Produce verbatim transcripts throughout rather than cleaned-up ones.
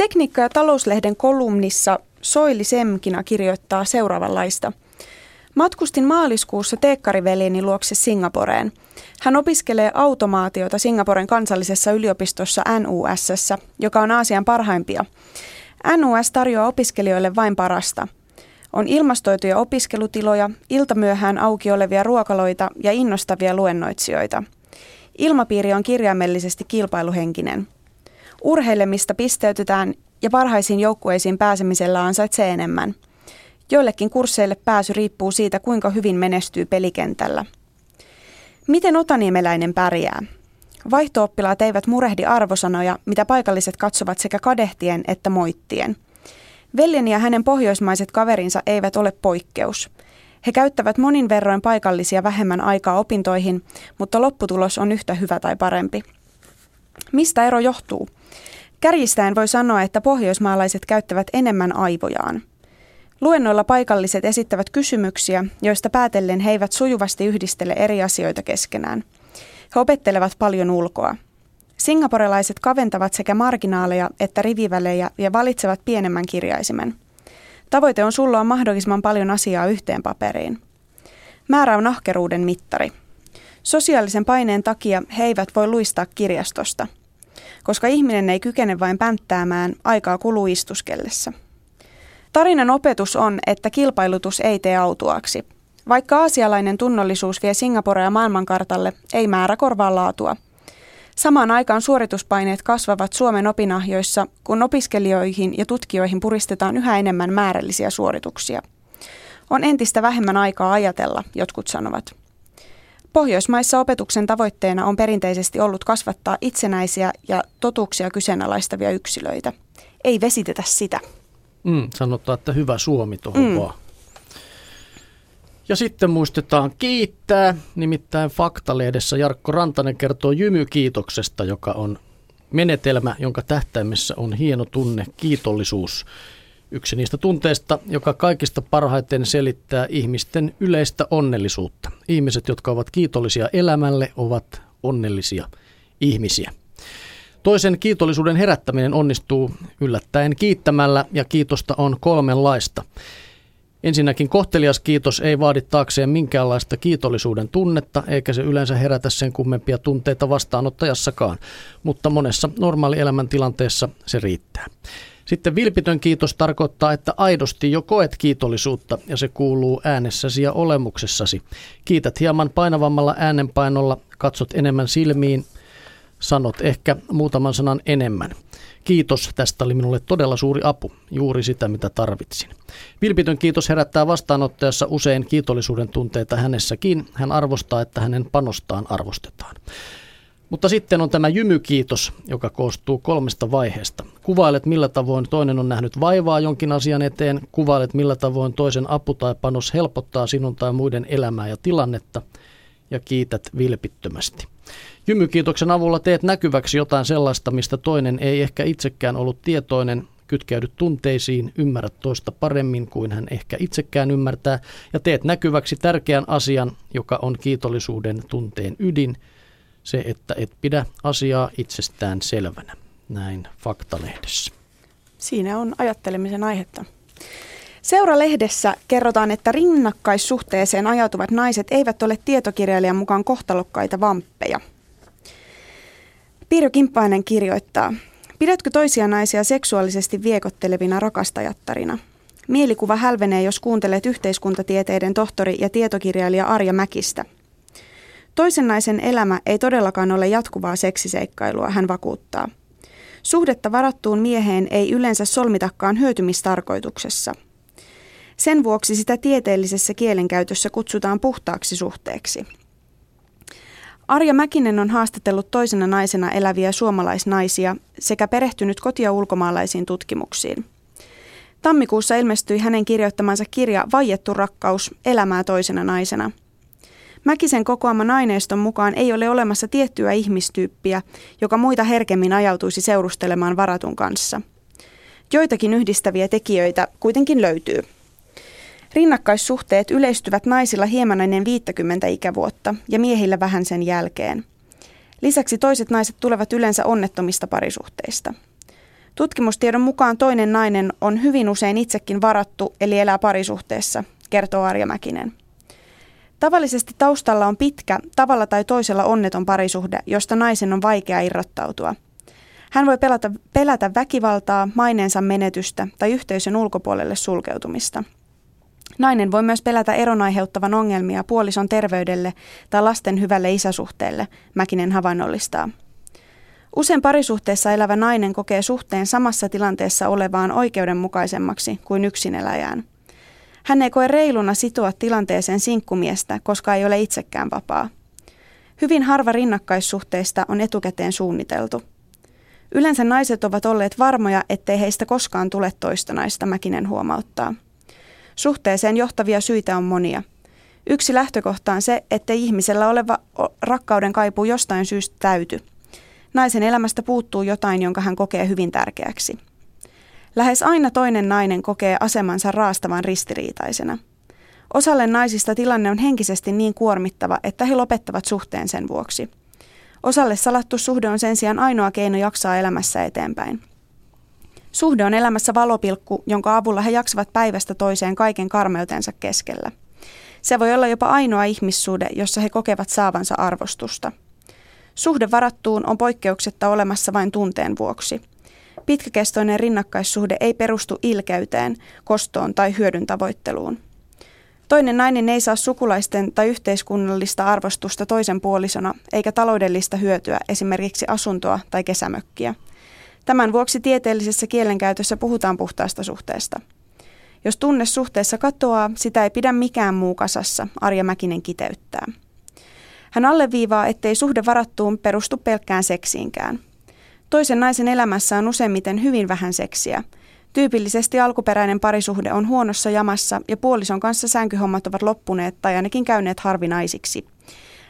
Tekniikka- ja talouslehden kolumnissa Soili Semkinä kirjoittaa seuraavanlaista. Matkustin maaliskuussa teekkariveljeni luokse Singaporeen. Hän opiskelee automaatiota Singaporen kansallisessa yliopistossa N U S:ssä, joka on Aasian parhaimpia. N U S tarjoaa opiskelijoille vain parasta. On ilmastoituja opiskelutiloja, iltamyöhään auki olevia ruokaloita ja innostavia luennoitsijoita. Ilmapiiri on kirjaimellisesti kilpailuhenkinen. Urheilemista pisteytetään ja parhaisiin joukkueisiin pääsemisellä ansaitsee enemmän. Joillekin kursseille pääsy riippuu siitä, kuinka hyvin menestyy pelikentällä. Miten otaniemeläinen pärjää? Vaihto-oppilaat eivät murehdi arvosanoja, mitä paikalliset katsovat sekä kadehtien että moittien. Veljeni ja hänen pohjoismaiset kaverinsa eivät ole poikkeus. He käyttävät monin verroin paikallisia vähemmän aikaa opintoihin, mutta lopputulos on yhtä hyvä tai parempi. Mistä ero johtuu? Kärjistäen voi sanoa, että pohjoismaalaiset käyttävät enemmän aivojaan. Luennoilla paikalliset esittävät kysymyksiä, joista päätellen he eivät sujuvasti yhdistele eri asioita keskenään. He opettelevat paljon ulkoa. Singaporelaiset kaventavat sekä marginaaleja että rivivälejä ja valitsevat pienemmän kirjaisimen. Tavoite on sulloa mahdollisimman paljon asiaa yhteen paperiin. Määrä on ahkeruuden mittari. Sosiaalisen paineen takia he eivät voi luistaa kirjastosta, koska ihminen ei kykene vain pänttäämään, aikaa kuluu istuskellessa. Tarinan opetus on, että kilpailutus ei tee autuaaksi. Vaikka aasialainen tunnollisuus vie Singaporea maailmankartalle, ei määrä korvaa laatua. Samaan aikaan suorituspaineet kasvavat Suomen opinahjoissa, kun opiskelijoihin ja tutkijoihin puristetaan yhä enemmän määrällisiä suorituksia. On entistä vähemmän aikaa ajatella, jotkut sanovat. Pohjoismaissa opetuksen tavoitteena on perinteisesti ollut kasvattaa itsenäisiä ja totuuksia kyseenalaistavia yksilöitä. Ei vesitetä sitä. Mm, sanotaan, että hyvä Suomi tuohon mm. vaan. Ja sitten muistetaan kiittää, nimittäin Faktalehdessä Jarkko Rantanen kertoo Jymykiitoksesta, joka on menetelmä, jonka tähtäimessä on hieno tunne, kiitollisuus. Yksi niistä tunteista, joka kaikista parhaiten selittää ihmisten yleistä onnellisuutta. Ihmiset, jotka ovat kiitollisia elämälle, ovat onnellisia ihmisiä. Toisen kiitollisuuden herättäminen onnistuu yllättäen kiittämällä, ja kiitosta on kolmenlaista. Ensinnäkin kohtelias kiitos ei vaadi taakseen minkäänlaista kiitollisuuden tunnetta, eikä se yleensä herätä sen kummempia tunteita vastaanottajassakaan, mutta monessa normaalielämäntilanteessa se riittää. Sitten vilpitön kiitos tarkoittaa, että aidosti jo koet kiitollisuutta ja se kuuluu äänessäsi ja olemuksessasi. Kiität hieman painavammalla äänenpainolla, katsot enemmän silmiin, sanot ehkä muutaman sanan enemmän. Kiitos, tästä oli minulle todella suuri apu, juuri sitä mitä tarvitsin. Vilpitön kiitos herättää vastaanottajassa usein kiitollisuuden tunteita hänessäkin. Hän arvostaa, että hänen panostaan arvostetaan. Mutta sitten on tämä jymykiitos, joka koostuu kolmesta vaiheesta. Kuvailet, millä tavoin toinen on nähnyt vaivaa jonkin asian eteen. Kuvailet, millä tavoin toisen apu tai panos helpottaa sinun tai muiden elämää ja tilannetta. Ja kiität vilpittömästi. Jymykiitoksen avulla teet näkyväksi jotain sellaista, mistä toinen ei ehkä itsekään ollut tietoinen. Kytkeydyt tunteisiin, ymmärrät toista paremmin kuin hän ehkä itsekään ymmärtää. Ja teet näkyväksi tärkeän asian, joka on kiitollisuuden tunteen ydin. Se, että et pidä asiaa itsestään selvänä. Näin Faktalehdessä. Siinä on ajattelemisen aihetta. Seura-lehdessä kerrotaan, että rinnakkaissuhteeseen ajautuvat naiset eivät ole tietokirjailijan mukaan kohtalokkaita vamppeja. Pirjo Kimppainen kirjoittaa, pidätkö toisia naisia seksuaalisesti viekottelevina rakastajattarina? Mielikuva hälvenee, jos kuuntelet yhteiskuntatieteiden tohtori ja tietokirjailija Arja Mäkistä. Toisen naisen elämä ei todellakaan ole jatkuvaa seksiseikkailua, hän vakuuttaa. Suhdetta varattuun mieheen ei yleensä solmitakaan hyötymistarkoituksessa. Sen vuoksi sitä tieteellisessä kielenkäytössä kutsutaan puhtaaksi suhteeksi. Arja Mäkinen on haastatellut toisena naisena eläviä suomalaisnaisia sekä perehtynyt koti- ja ulkomaalaisiin tutkimuksiin. Tammikuussa ilmestyi hänen kirjoittamansa kirja Vaiettu rakkaus, elämää toisena naisena. Mäkisen kokoaman aineiston mukaan ei ole olemassa tiettyä ihmistyyppiä, joka muita herkemmin ajautuisi seurustelemaan varatun kanssa. Joitakin yhdistäviä tekijöitä kuitenkin löytyy. Rinnakkaissuhteet yleistyvät naisilla hieman ennen viisikymmentä ikävuotta ja miehillä vähän sen jälkeen. Lisäksi toiset naiset tulevat yleensä onnettomista parisuhteista. Tutkimustiedon mukaan toinen nainen on hyvin usein itsekin varattu, eli elää parisuhteessa, kertoo Arja Mäkinen. Tavallisesti taustalla on pitkä, tavalla tai toisella onneton parisuhde, josta naisen on vaikea irrottautua. Hän voi pelata, pelätä väkivaltaa, maineensa menetystä tai yhteisön ulkopuolelle sulkeutumista. Nainen voi myös pelätä eron aiheuttavan ongelmia puolison terveydelle tai lasten hyvälle isäsuhteelle, Mäkinen havainnollistaa. Usein parisuhteessa elävä nainen kokee suhteen samassa tilanteessa olevaan oikeudenmukaisemmaksi kuin yksineläjään. Hän ei koe reiluna sitoa tilanteeseen sinkkumiestä, koska ei ole itsekään vapaa. Hyvin harva rinnakkaissuhteista on etukäteen suunniteltu. Yleensä naiset ovat olleet varmoja, ettei heistä koskaan tule toista naista, Mäkinen huomauttaa. Suhteeseen johtavia syitä on monia. Yksi lähtökohta on se, ettei ihmisellä oleva rakkauden kaipuu jostain syystä täyty. Naisen elämästä puuttuu jotain, jonka hän kokee hyvin tärkeäksi. Lähes aina toinen nainen kokee asemansa raastavan ristiriitaisena. Osalle naisista tilanne on henkisesti niin kuormittava, että he lopettavat suhteen sen vuoksi. Osalle salattu suhde on sen sijaan ainoa keino jaksaa elämässä eteenpäin. Suhde on elämässä valopilkku, jonka avulla he jaksavat päivästä toiseen kaiken karmeutensa keskellä. Se voi olla jopa ainoa ihmissuhde, jossa he kokevat saavansa arvostusta. Suhde varattuun on poikkeuksetta olemassa vain tunteen vuoksi. Pitkäkestoinen rinnakkaissuhde ei perustu ilkeyteen, kostoon tai hyödyn tavoitteluun. Toinen nainen ei saa sukulaisten tai yhteiskunnallista arvostusta toisen puolisona, eikä taloudellista hyötyä, esimerkiksi asuntoa tai kesämökkiä. Tämän vuoksi tieteellisessä kielenkäytössä puhutaan puhtaasta suhteesta. Jos tunne suhteessa katoaa, sitä ei pidä mikään muu kasassa, Arja Mäkinen kiteyttää. Hän alleviivaa, ettei suhde varattuun perustu pelkkään seksiinkään. Toisen naisen elämässä on useimmiten hyvin vähän seksiä. Tyypillisesti alkuperäinen parisuhde on huonossa jamassa ja puolison kanssa sänkyhommat ovat loppuneet tai ainakin käyneet harvinaisiksi.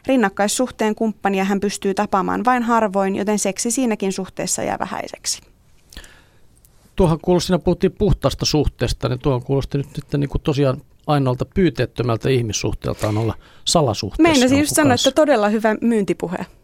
Rinnakkaissuhteen kumppania hän pystyy tapaamaan vain harvoin, joten seksi siinäkin suhteessa jää vähäiseksi. Tuohan kuulosti, siinä puhuttiin puhtaasta suhteesta, niin tuohon kuulosti nyt sitten niin kuin tosiaan ainoalta pyyteettömältä ihmissuhteeltaan olla salasuhteessa. Meinasin just sanoa, että todella hyvä myyntipuhe.